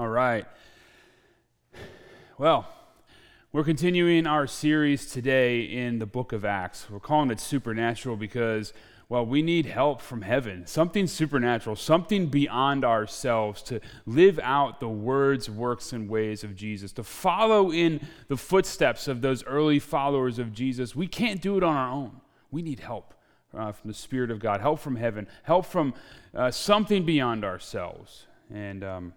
All right. Well, we're continuing our series today in the book of Acts. We're calling it Supernatural because, well, we need help from heaven, something supernatural, something beyond ourselves to live out the words, works, and ways of Jesus, to follow in the footsteps of those early followers of Jesus. We can't do it on our own. We need help from the Spirit of God, help from heaven, help from something beyond ourselves. And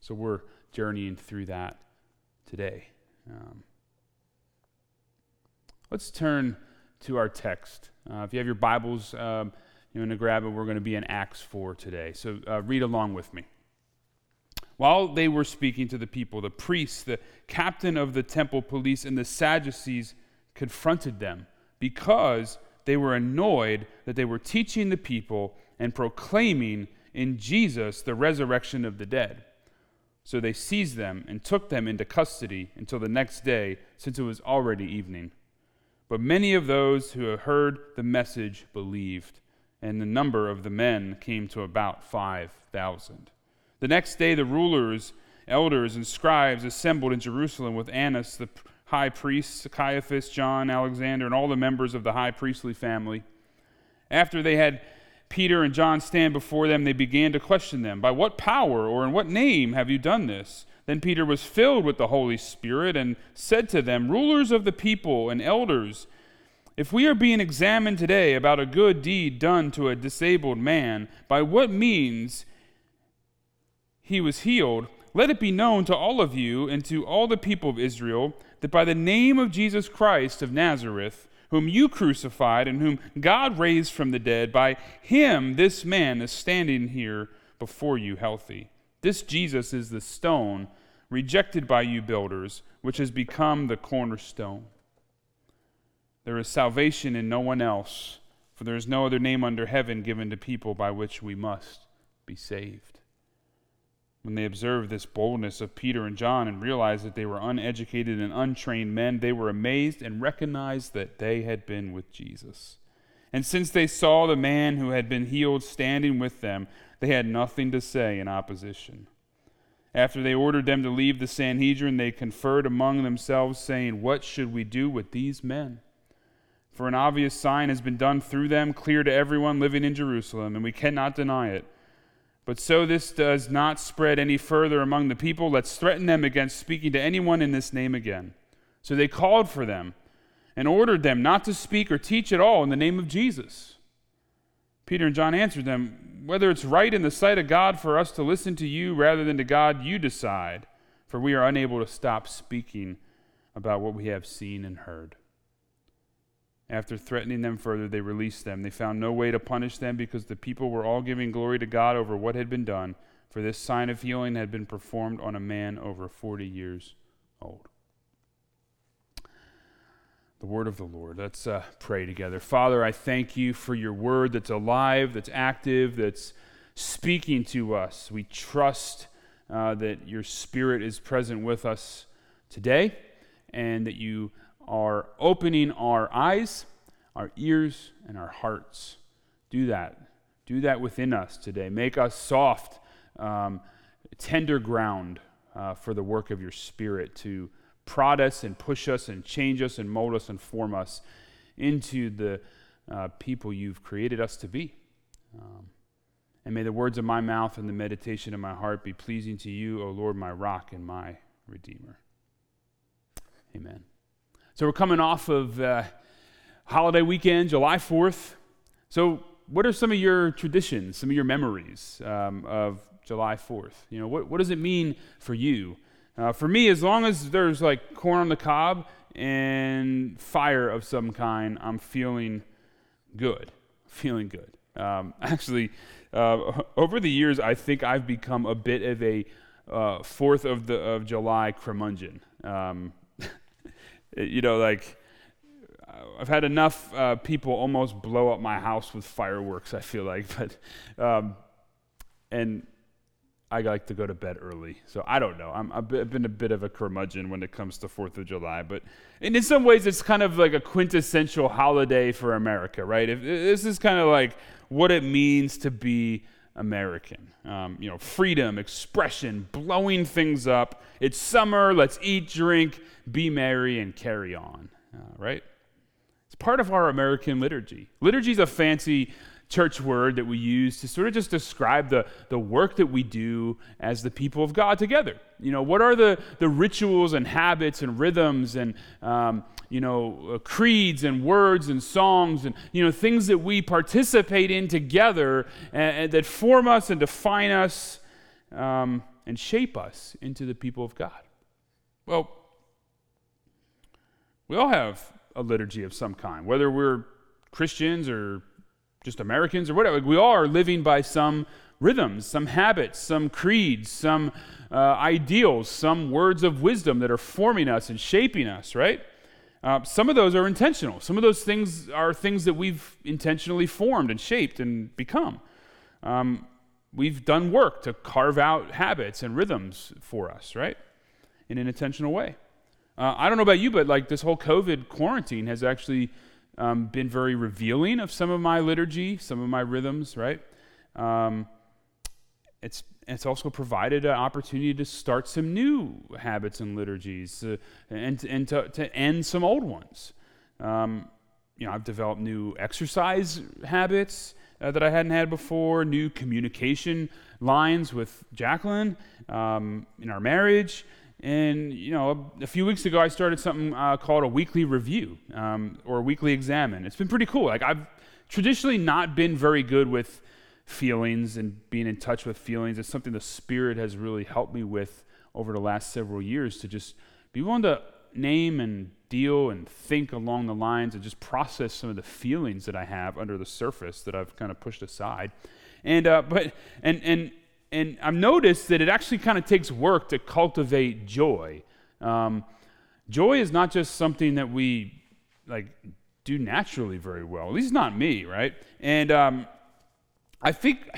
so we're journeying through that today. Let's turn to our text. If you have your Bibles, you're going to grab it. We're going to be in Acts 4 today. So read along with me. While they were speaking to the people, the priests, the captain of the temple police, and the Sadducees confronted them because they were annoyed that they were teaching the people and proclaiming in Jesus the resurrection of the dead. So they seized them and took them into custody until the next day, since it was already evening. But many of those who heard the message believed, and the number of the men came to about 5,000. The next day the rulers, elders, and scribes assembled in Jerusalem with Annas, the high priest, Caiaphas, John, Alexander, and all the members of the high priestly family. After they had Peter and John stand before them, they began to question them, "By what power or in what name have you done this?" Then Peter was filled with the Holy Spirit and said to them, "Rulers of the people and elders, if we are being examined today about a good deed done to a disabled man, by what means he was healed, let it be known to all of you and to all the people of Israel that by the name of Jesus Christ of Nazareth, whom you crucified and whom God raised from the dead, by him this man is standing here before you healthy. This Jesus is the stone rejected by you builders, which has become the cornerstone. There is salvation in no one else, for there is no other name under heaven given to people by which we must be saved." When they observed this boldness of Peter and John and realized that they were uneducated and untrained men, they were amazed and recognized that they had been with Jesus. And since they saw the man who had been healed standing with them, they had nothing to say in opposition. After they ordered them to leave the Sanhedrin, they conferred among themselves, saying, "What should we do with these men? For an obvious sign has been done through them, clear to everyone living in Jerusalem, and we cannot deny it. But so this does not spread any further among the people, let's threaten them against speaking to anyone in this name again." So they called for them and ordered them not to speak or teach at all in the name of Jesus. Peter and John answered them, "Whether it's right in the sight of God for us to listen to you rather than to God, you decide, for we are unable to stop speaking about what we have seen and heard." After threatening them further, they released them. They found no way to punish them because the people were all giving glory to God over what had been done, for this sign of healing had been performed on a man over 40 years old. The word of the Lord. Let's pray together. Father, I thank you for your word that's alive, that's active, that's speaking to us. We trust that your Spirit is present with us today and that you are opening our eyes, our ears, and our hearts. Do that. Do that within us today. Make us soft, tender ground for the work of your Spirit to prod us and push us and change us and mold us and form us into the people you've created us to be. And may the words of my mouth and the meditation of my heart be pleasing to you, O Lord, my rock and my Redeemer. Amen. So we're coming off of holiday weekend, July 4th. So what are some of your traditions, some of your memories of July 4th? You know, what does it mean for you? For me, as long as there's like corn on the cob and fire of some kind, I'm feeling good, Actually, over the years, I think I've become a bit of a 4th of July curmudgeon. You know, like, I've had enough people almost blow up my house with fireworks, I feel like. But and I like to go to bed early. So I don't know. I've been a bit of a curmudgeon when it comes to 4th of July. But and in some ways, it's kind of like a quintessential holiday for America, right? This is kind of like what it means to be American. Freedom, expression, blowing things up. It's summer, let's eat, drink, be merry, and carry on, right? It's part of our American liturgy. Liturgy is a fancy church word that we use to sort of just describe the work that we do as the people of God together. What are the rituals and habits and rhythms and creeds and words and songs and things that we participate in together and that form us and define us and shape us into the people of God. Well, we all have a liturgy of some kind, whether we're Christians or just Americans or whatever. We all are living by some rhythms, some habits, some creeds, some ideals, some words of wisdom that are forming us and shaping us, right? Some of those are intentional. Some of those things are things that we've intentionally formed and shaped and become. We've done work to carve out habits and rhythms for us, right? In an intentional way. I don't know about you, but this whole COVID quarantine has actually been very revealing of some of my liturgy, some of my rhythms, right? It's also provided an opportunity to start some new habits and liturgies and to end some old ones. I've developed new exercise habits that I hadn't had before, new communication lines with Jacqueline in our marriage. And, a few weeks ago, I started something called a weekly review or a weekly examine. It's been pretty cool. I've traditionally not been very good with feelings and being in touch with feelings. It's something the Spirit has really helped me with over the last several years, to just be willing to name and deal and think along the lines and just process some of the feelings that I have under the surface that I've kind of pushed aside. And I've noticed that it actually kind of takes work to cultivate joy. Joy is not just something that we do naturally very well. At least not me, right? And I think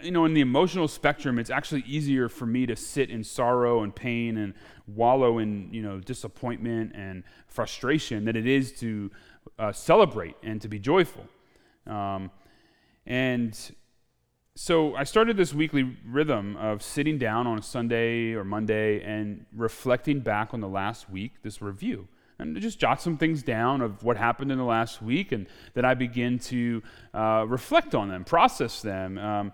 in the emotional spectrum, it's actually easier for me to sit in sorrow and pain and wallow in disappointment and frustration than it is to celebrate and to be joyful. So I started this weekly rhythm of sitting down on a Sunday or Monday and reflecting back on the last week, this review, and just jot some things down of what happened in the last week, and then I begin to reflect on them, process them,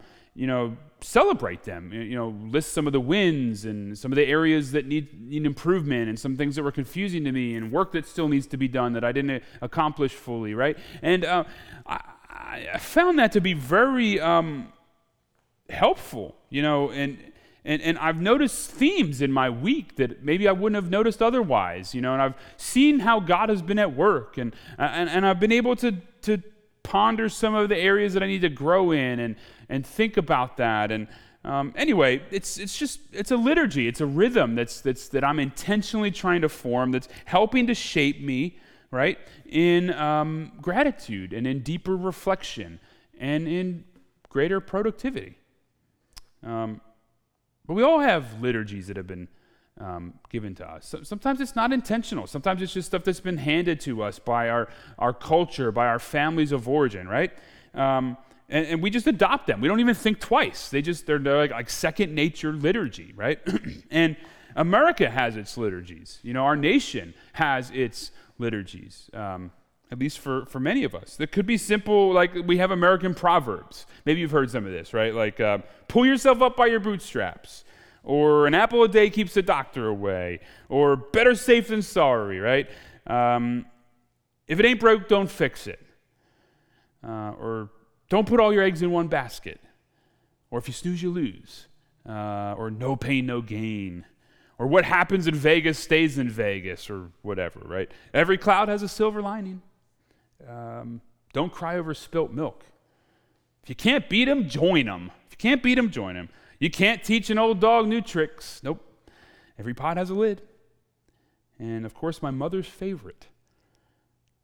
celebrate them, list some of the wins and some of the areas that need improvement and some things that were confusing to me and work that still needs to be done that I didn't accomplish fully, right? And I found that to be very helpful, and I've noticed themes in my week that maybe I wouldn't have noticed otherwise, and I've seen how God has been at work, and I've been able to ponder some of the areas that I need to grow in and think about that. And anyway, it's a liturgy, it's a rhythm that I'm intentionally trying to form, that's helping to shape me, right, in gratitude and in deeper reflection and in greater productivity. But we all have liturgies that have been given to us. Sometimes it's not intentional. Sometimes it's just stuff that's been handed to us by our culture, by our families of origin, right? And we just adopt them. We don't even think twice. They're like second nature liturgy, right? And America has its liturgies. Our nation has its liturgies. At least for many of us. That could be simple, we have American proverbs. Maybe you've heard some of this, right? Pull yourself up by your bootstraps, or an apple a day keeps the doctor away, or better safe than sorry, right? If it ain't broke, don't fix it. Or don't put all your eggs in one basket. Or if you snooze, you lose. Or no pain, no gain. Or what happens in Vegas stays in Vegas, or whatever, right? Every cloud has a silver lining. Don't cry over spilt milk. If you can't beat him, join him. You can't teach an old dog new tricks. Nope. Every pot has a lid. And of course, my mother's favorite,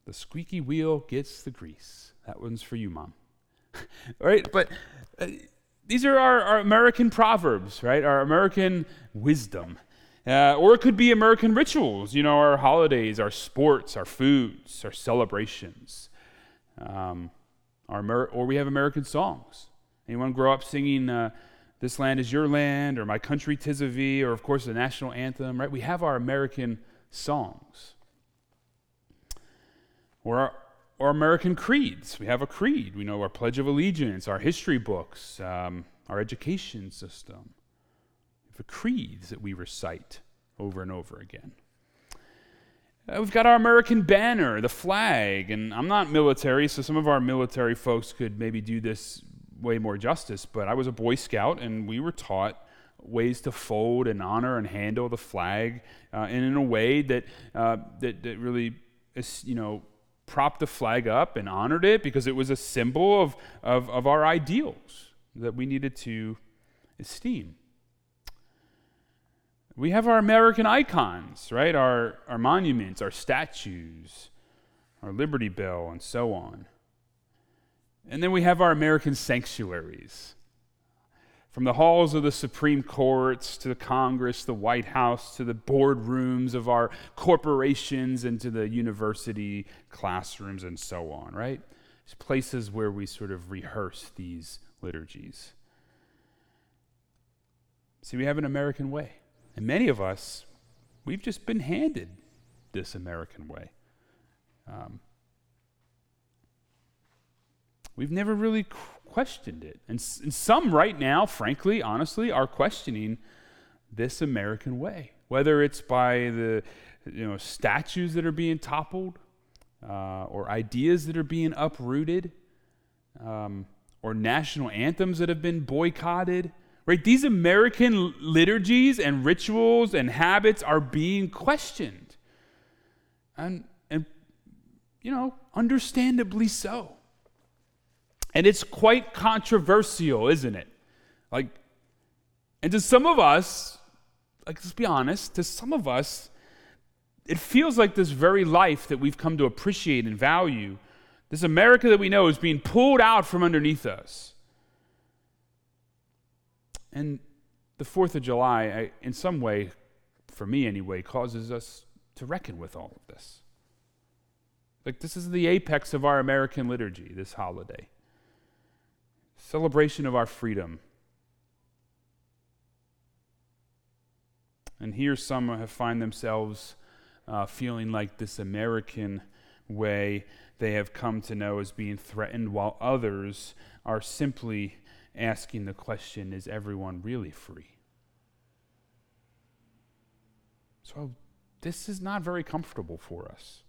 the squeaky wheel gets the grease. That one's for you, Mom. All right, but these are our American proverbs, right? Our American wisdom. Or it could be American rituals, our holidays, our sports, our foods, our celebrations. Or we have American songs. Anyone grow up singing This Land Is Your Land, or My Country 'Tis of Thee, or of course the national anthem, right? We have our American songs. Or our American creeds. We have a creed. We know our Pledge of Allegiance, our history books, our education system. We have creeds that we recite over and over again. We've got our American banner, the flag, and I'm not military, so some of our military folks could maybe do this way more justice, but I was a Boy Scout, and we were taught ways to fold and honor and handle the flag and in a way that really, you know, propped the flag up and honored it, because it was a symbol of our ideals that we needed to esteem. We have our American icons, right? Our monuments, our statues, our Liberty Bell, and so on. And then we have our American sanctuaries. From the halls of the Supreme Courts to the Congress, the White House, to the boardrooms of our corporations and to the university classrooms and so on, right? It's places where we sort of rehearse these liturgies. See, we have an American way. And many of us, we've just been handed this American way. We've never really questioned it. And some right now, frankly, honestly, are questioning this American way. Whether it's by the statues that are being toppled, or ideas that are being uprooted, or national anthems that have been boycotted. Right? These American liturgies and rituals and habits are being questioned. And understandably so. And it's quite controversial, isn't it? And to some of us, let's be honest, to some of us, it feels like this very life that we've come to appreciate and value, this America that we know, is being pulled out from underneath us. And the 4th of July, in some way, for me anyway, causes us to reckon with all of this. This is the apex of our American liturgy, this holiday. Celebration of our freedom. And here some have find themselves feeling like this American way they have come to know is being threatened, while others are simply asking the question, is everyone really free? So this is not very comfortable for us.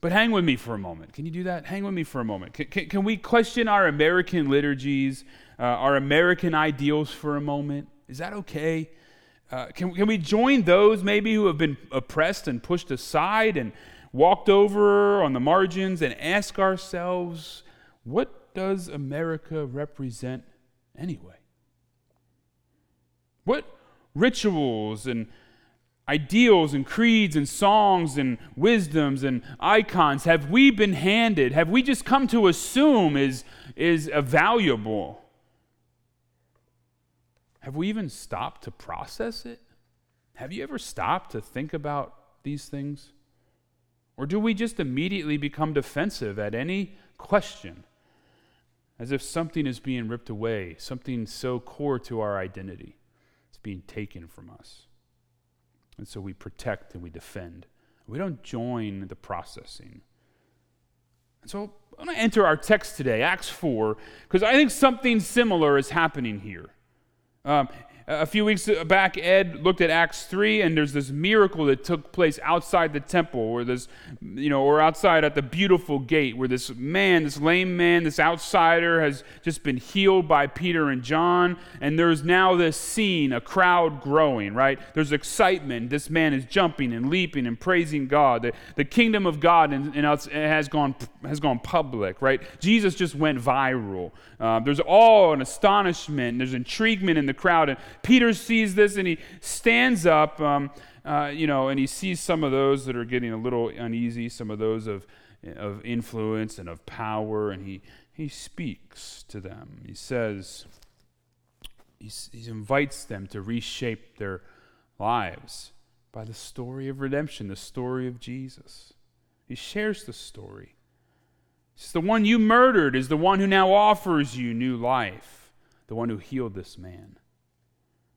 But hang with me for a moment. Can you do that? Hang with me for a moment. Can we question our American liturgies, our American ideals for a moment? Is that okay? Can we join those maybe who have been oppressed and pushed aside and walked over on the margins and ask ourselves, what does America represent anyway? What rituals and ideals and creeds and songs and wisdoms and icons have we been handed? Have we just come to assume is valuable? Have we even stopped to process it? Have you ever stopped to think about these things? Or do we just immediately become defensive at any question, as if something is being ripped away, something so core to our identity is being taken from us? And so we protect and we defend. We don't join the processing. And so I'm going to enter our text today, Acts 4, because I think something similar is happening here. A few weeks back, Ed looked at Acts 3, and there's this miracle that took place outside the temple, or this, or outside at the beautiful gate, where this man, this lame man, this outsider has just been healed by Peter and John, and there's now this scene, a crowd growing, right? There's excitement. This man is jumping and leaping and praising God. The kingdom of God has gone public, right? Jesus just went viral. There's awe and astonishment, and there's intriguement in the crowd, and Peter sees this, and he stands up, and he sees some of those that are getting a little uneasy, some of those of influence and of power, and he speaks to them. He says, he invites them to reshape their lives by the story of redemption, the story of Jesus. He shares the story. It's the one you murdered is the one who now offers you new life, the one who healed this man.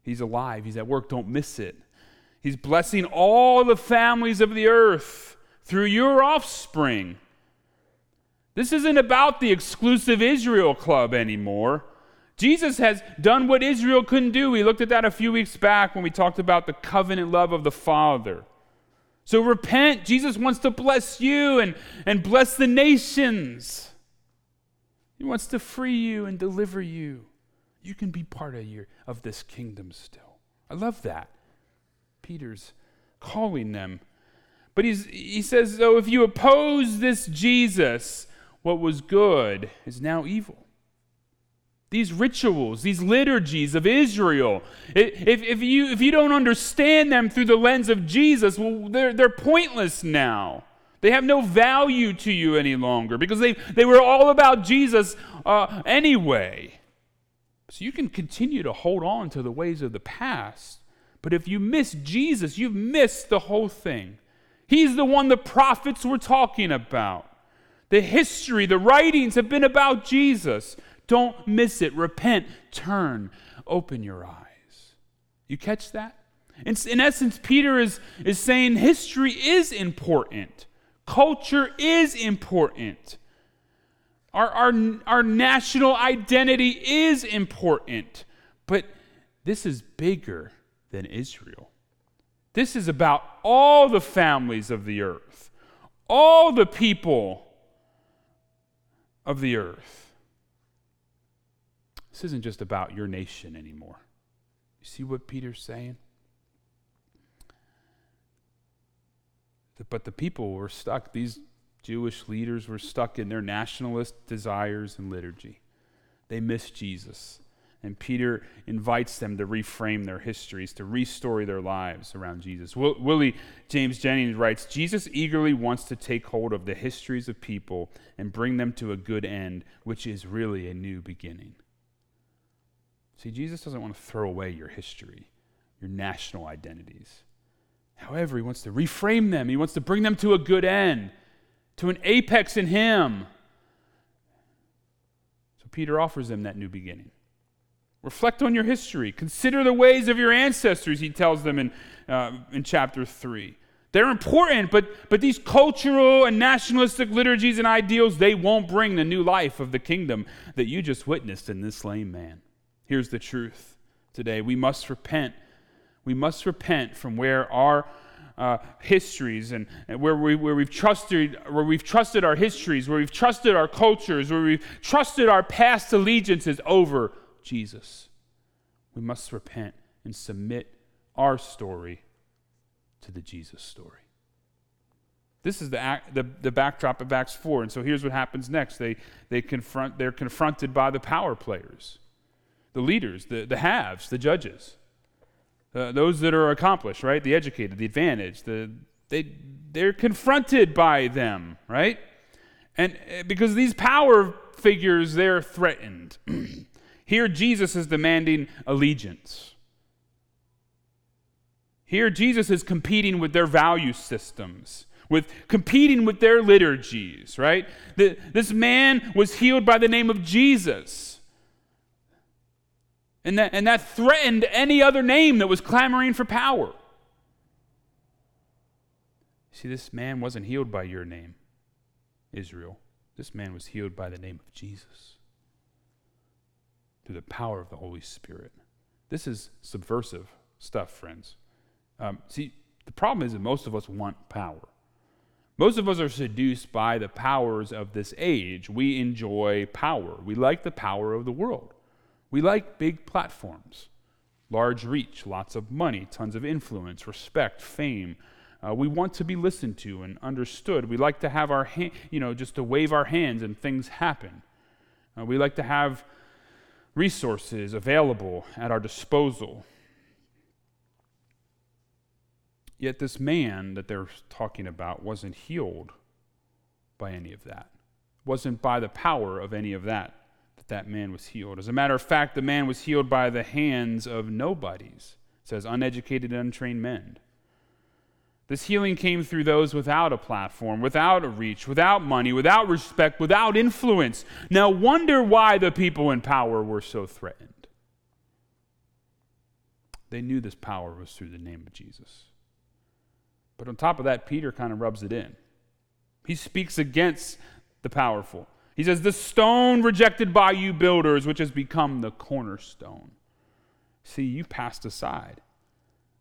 He's alive. He's at work. Don't miss it. He's blessing all the families of the earth through your offspring. This isn't about the exclusive Israel club anymore. Jesus has done what Israel couldn't do. We looked at that a few weeks back when we talked about the covenant love of the Father. So repent. Jesus wants to bless you and bless the nations. He wants to free you and deliver you. You can be part of this kingdom still. I love that. Peter's calling them. But he says, though, if you oppose this Jesus, what was good is now evil. These rituals, these liturgies of Israel, if you don't understand them through the lens of Jesus, well, they're pointless now. They have no value to you any longer because they were all about Jesus anyway. So you can continue to hold on to the ways of the past, but if you miss Jesus, you've missed the whole thing. He's the one the prophets were talking about. The history, the writings have been about Jesus. Don't miss it. Repent, turn, open your eyes. You catch that? In essence, Peter is saying history is important. Culture is important. Our national identity is important. But this is bigger than Israel. This is about all the families of the earth, all the people of the earth. This isn't just about your nation anymore. You see what Peter's saying? But the people were stuck, these Jewish leaders were stuck in their nationalist desires and liturgy. They missed Jesus. And Peter invites them to reframe their histories, to restory their lives around Jesus. Willie James Jennings writes, Jesus eagerly wants to take hold of the histories of people and bring them to a good end, which is really a new beginning. See, Jesus doesn't want to throw away your history, your national identities. However, he wants to reframe them. He wants to bring them to a good end, to an apex in him. So Peter offers them that new beginning. Reflect on your history. Consider the ways of your ancestors, he tells them in chapter 3. They're important, but these cultural and nationalistic liturgies and ideals, they won't bring the new life of the kingdom that you just witnessed in this lame man. Here's the truth today. We must repent. We must repent from where our histories and where we've trusted our histories, where we've trusted our cultures, where we've trusted our past allegiances over Jesus. We must repent and submit our story to the Jesus story. This is the backdrop of Acts 4, and so here's what happens next. They're confronted by the power players, the leaders, the haves, the judges, those that are accomplished, right? The educated, the advantaged, they're confronted by them, right? And because these power figures, they're threatened. Here, Jesus is demanding allegiance. Here, Jesus is competing with their value systems, competing with their liturgies, right? This man was healed by the name of Jesus. And that threatened any other name that was clamoring for power. See, this man wasn't healed by your name, Israel. This man was healed by the name of Jesus, through the power of the Holy Spirit. This is subversive stuff, friends. See, the problem is that most of us want power. Most of us are seduced by the powers of this age. We enjoy power. We like the power of the world. We like big platforms, large reach, lots of money, tons of influence, respect, fame. We want to be listened to and understood. We like to have our just to wave our hands and things happen. We like to have resources available at our disposal. Yet this man that they're talking about wasn't healed by any of that. Wasn't by the power of any of that man was healed. As a matter of fact, the man was healed by the hands of nobodies. It says uneducated and untrained men. This healing came through those without a platform, without a reach, without money, without respect, without influence. No wonder why the people in power were so threatened. They knew this power was through the name of Jesus. But on top of that, Peter kind of rubs it in. He speaks against the powerful. He says, "The stone rejected by you builders, which has become the cornerstone." See, you passed aside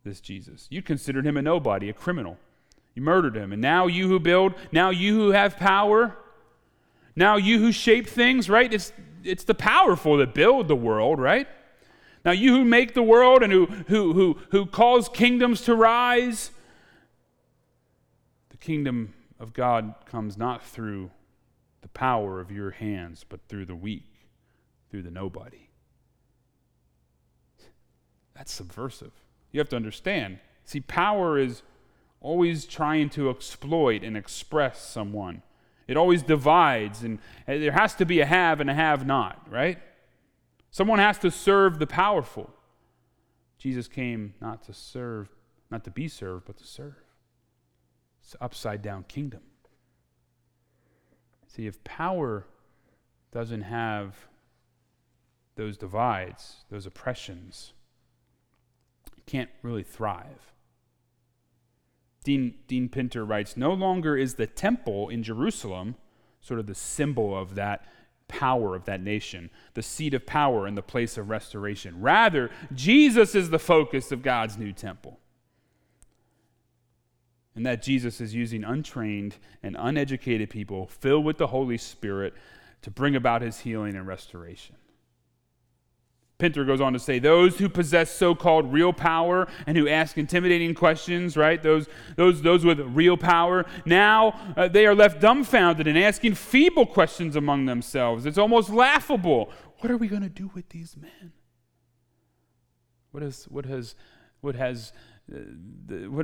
this Jesus. You considered him a nobody, a criminal. You murdered him. And now you who build, now you who have power, now you who shape things, right? It's the powerful that build the world, right? Now you who make the world and who cause kingdoms to rise. The kingdom of God comes not through the power of your hands, but through the weak, through the nobody. That's subversive. You have to understand. See, power is always trying to exploit and express someone. It always divides, and there has to be a have and a have-not, right? Someone has to serve the powerful. Jesus came not to serve, not to be served, but to serve. It's an upside-down kingdom. See, if power doesn't have those divides, those oppressions, can't really thrive. Dean Pinter writes, "No longer is the temple in Jerusalem sort of the symbol of that power of that nation, the seat of power and the place of restoration. Rather, Jesus is the focus of God's new temple. And that Jesus is using untrained and uneducated people filled with the Holy Spirit to bring about his healing and restoration." Pinter goes on to say, those who possess so-called real power and who ask intimidating questions, right? Those with real power, now they are left dumbfounded and asking feeble questions among themselves. It's almost laughable. What are we going to do with these men? What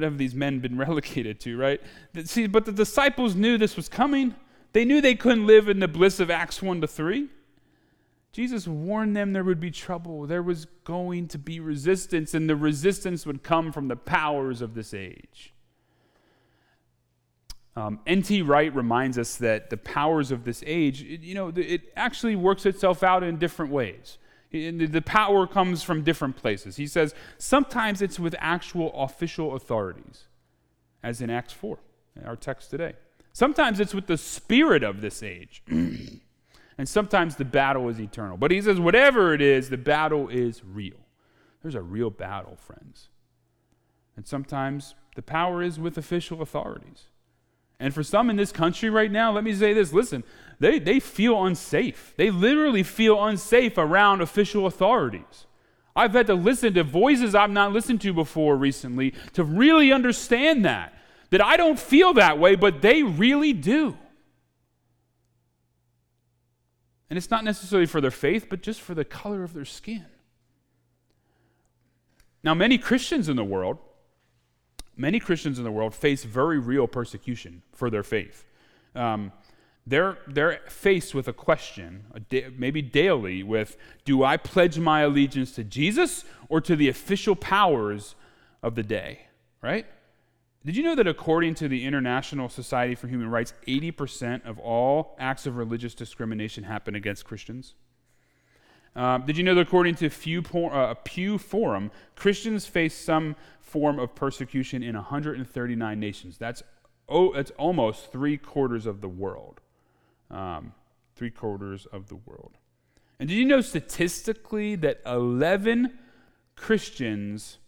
have these men been relegated to, right? See, but the disciples knew this was coming. They knew they couldn't live in the bliss of Acts 1-3. Jesus warned them there would be trouble. There was going to be resistance, and the resistance would come from the powers of this age. N.T. Wright reminds us that the powers of this age, it actually works itself out in different ways. The power comes from different places. He says sometimes it's with actual official authorities, as in Acts 4, our text today. Sometimes it's with the spirit of this age. And sometimes the battle is eternal. But he says, whatever it is, the battle is real. There's a real battle, friends. And sometimes the power is with official authorities. And for some in this country right now, let me say this, listen, they feel unsafe. They literally feel unsafe around official authorities. I've had to listen to voices I've not listened to before recently to really understand that I don't feel that way, but they really do. And it's not necessarily for their faith, but just for the color of their skin. Now, many Christians in the world face very real persecution for their faith. They're faced with a question, maybe daily, with, do I pledge my allegiance to Jesus or to the official powers of the day, right? Did you know that according to the International Society for Human Rights, 80% of all acts of religious discrimination happen against Christians? Did you know that according to Pew Forum, Christians face some form of persecution in 139 nations? That's almost three-quarters of the world. And did you know statistically that 11 Christians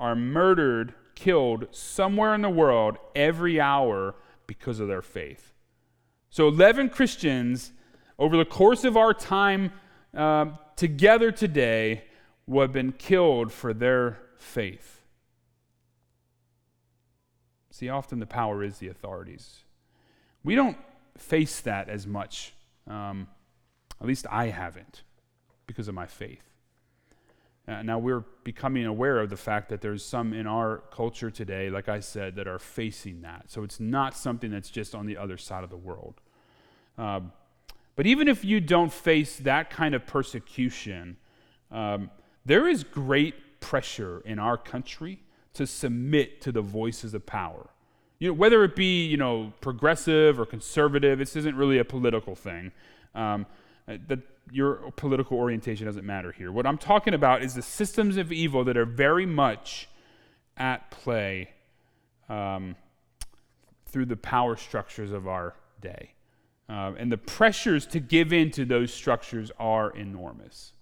are murdered, killed somewhere in the world every hour because of their faith? So 11 Christians over the course of our time together today will have been killed for their faith. See, often the power is the authorities. We don't face that as much. At least I haven't, because of my faith. Now we're becoming aware of the fact that there's some in our culture today, like I said, that are facing that. So it's not something that's just on the other side of the world. But even if you don't face that kind of persecution, there is great pressure in our country to submit to the voices of power. whether it be, progressive or conservative, this isn't really a political thing. That your political orientation doesn't matter here. What I'm talking about is the systems of evil that are very much at play through the power structures of our day. And the pressures to give in to those structures are enormous.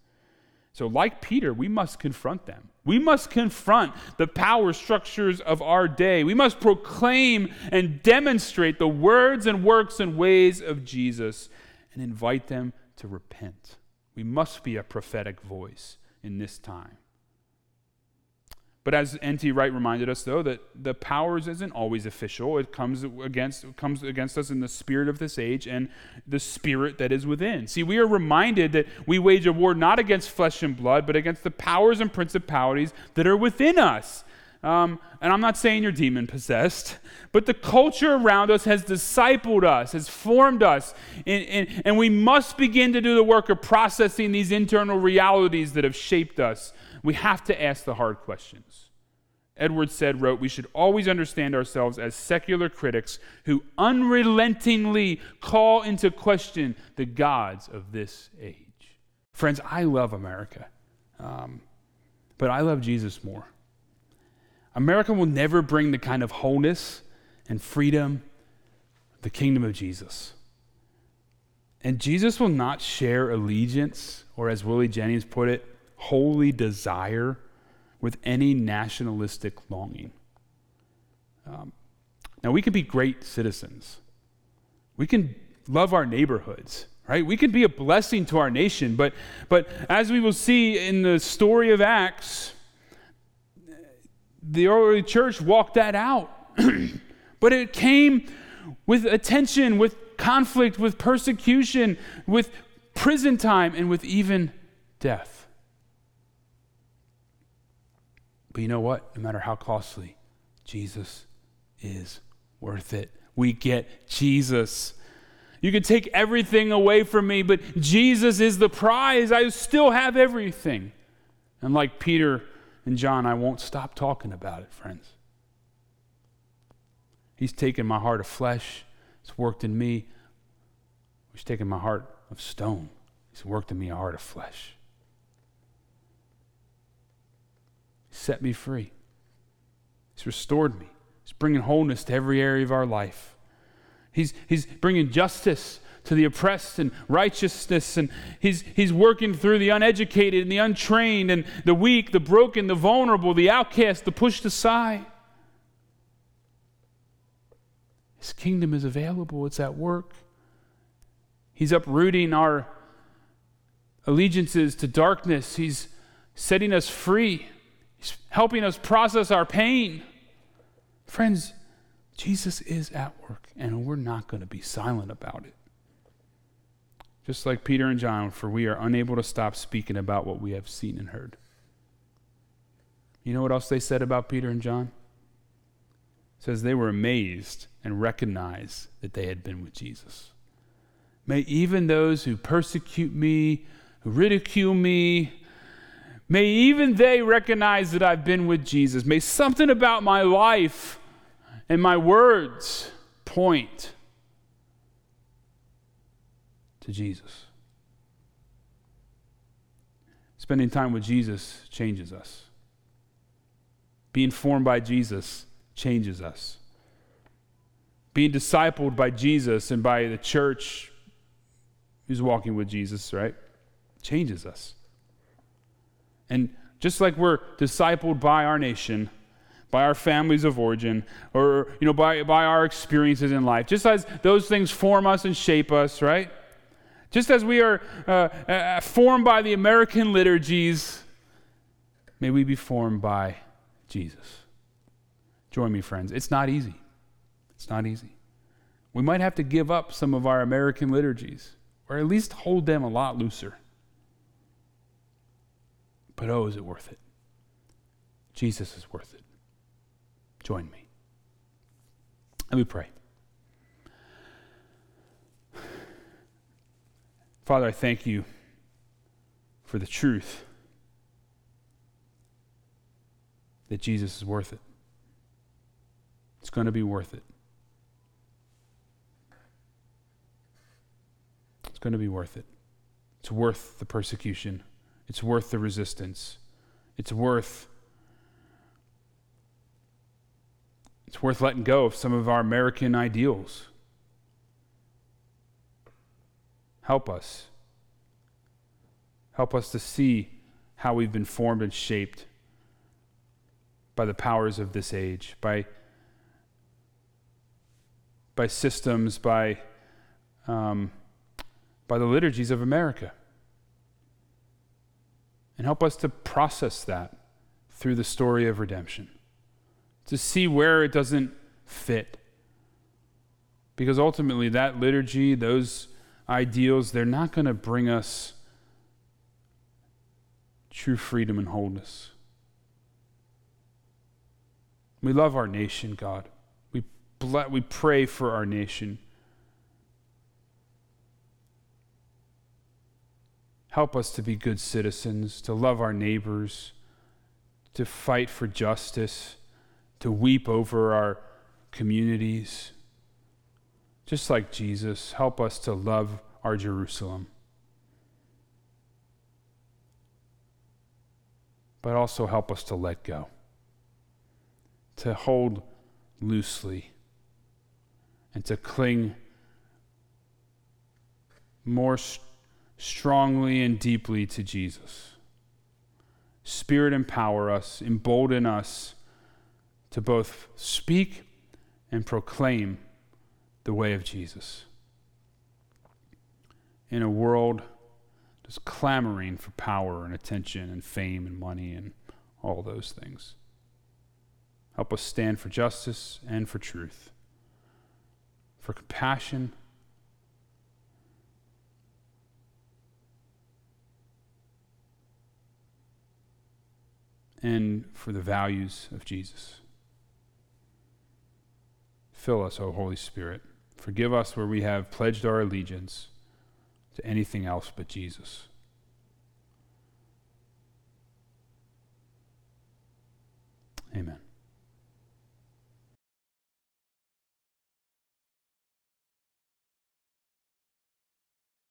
So like Peter, we must confront them. We must confront the power structures of our day. We must proclaim and demonstrate the words and works and ways of Jesus and invite them to repent. We must be a prophetic voice in this time. But as N.T. Wright reminded us, though, that the powers isn't always official. It comes against us in the spirit of this age and the spirit that is within. See, we are reminded that we wage a war not against flesh and blood, but against the powers and principalities that are within us. And I'm not saying you're demon-possessed, but the culture around us has discipled us, has formed us, and we must begin to do the work of processing these internal realities that have shaped us. We have to ask the hard questions. Edward Said wrote, "We should always understand ourselves as secular critics who unrelentingly call into question the gods of this age." Friends, I love America, but I love Jesus more. America will never bring the kind of wholeness and freedom of the kingdom of Jesus. And Jesus will not share allegiance, or as Willie Jennings put it, holy desire with any nationalistic longing. Now, we can be great citizens. We can love our neighborhoods, right? We can be a blessing to our nation, but as we will see in the story of Acts, the early church walked that out. But it came with attention, with conflict, with persecution, with prison time, and with even death. But you know what? No matter how costly, Jesus is worth it. We get Jesus. You could take everything away from me, but Jesus is the prize. I still have everything. And like Peter and John, I won't stop talking about it, friends. He's taken my heart of flesh. It's worked in me. He's taken my heart of stone. He's worked in me a heart of flesh. Set me free. He's restored me. He's bringing wholeness to every area of our life. He's bringing justice to the oppressed and righteousness, and he's working through the uneducated and the untrained and the weak, the broken, the vulnerable, the outcast, the pushed aside. His kingdom is available. It's at work. He's uprooting our allegiances to darkness. He's setting us free. He's helping us process our pain. Friends, Jesus is at work, and we're not going to be silent about it. Just like Peter and John, for we are unable to stop speaking about what we have seen and heard. You know what else they said about Peter and John? It says they were amazed and recognized that they had been with Jesus. May even those who persecute me, who ridicule me, may even they recognize that I've been with Jesus. May something about my life and my words point to Jesus. Spending time with Jesus changes us. Being formed by Jesus changes us. Being discipled by Jesus and by the church who's walking with Jesus, right, changes us. And just like we're discipled by our nation, by our families of origin, or by our experiences in life, just as those things form us and shape us, right? Just as we are formed by the American liturgies, may we be formed by Jesus. Join me, friends. It's not easy. It's not easy. We might have to give up some of our American liturgies, or at least hold them a lot looser. But oh, is it worth it? Jesus is worth it. Join me. Let me pray. Father, I thank you for the truth that Jesus is worth it. It's going to be worth it. It's going to be worth it. It's worth the persecution. It's worth the resistance. It's worth letting go of some of our American ideals. Help us. Help us to see how we've been formed and shaped by the powers of this age, by systems, by the liturgies of America. And help us to process that through the story of redemption, to see where it doesn't fit. Because ultimately that liturgy, those ideals, they're not going to bring us true freedom and wholeness. We love our nation, God. We pray for our nation. Help us to be good citizens, to love our neighbors, to fight for justice, to weep over our communities. Just like Jesus, help us to love our Jerusalem. But also help us to let go, to hold loosely, and to cling more strongly and deeply to Jesus. Spirit, empower us, embolden us to both speak and proclaim the way of Jesus in a world just clamoring for power and attention and fame and money and all those things. Help us stand for justice and for truth, for compassion, and for the values of Jesus. Fill us, O Holy Spirit. Forgive us where we have pledged our allegiance to anything else but Jesus.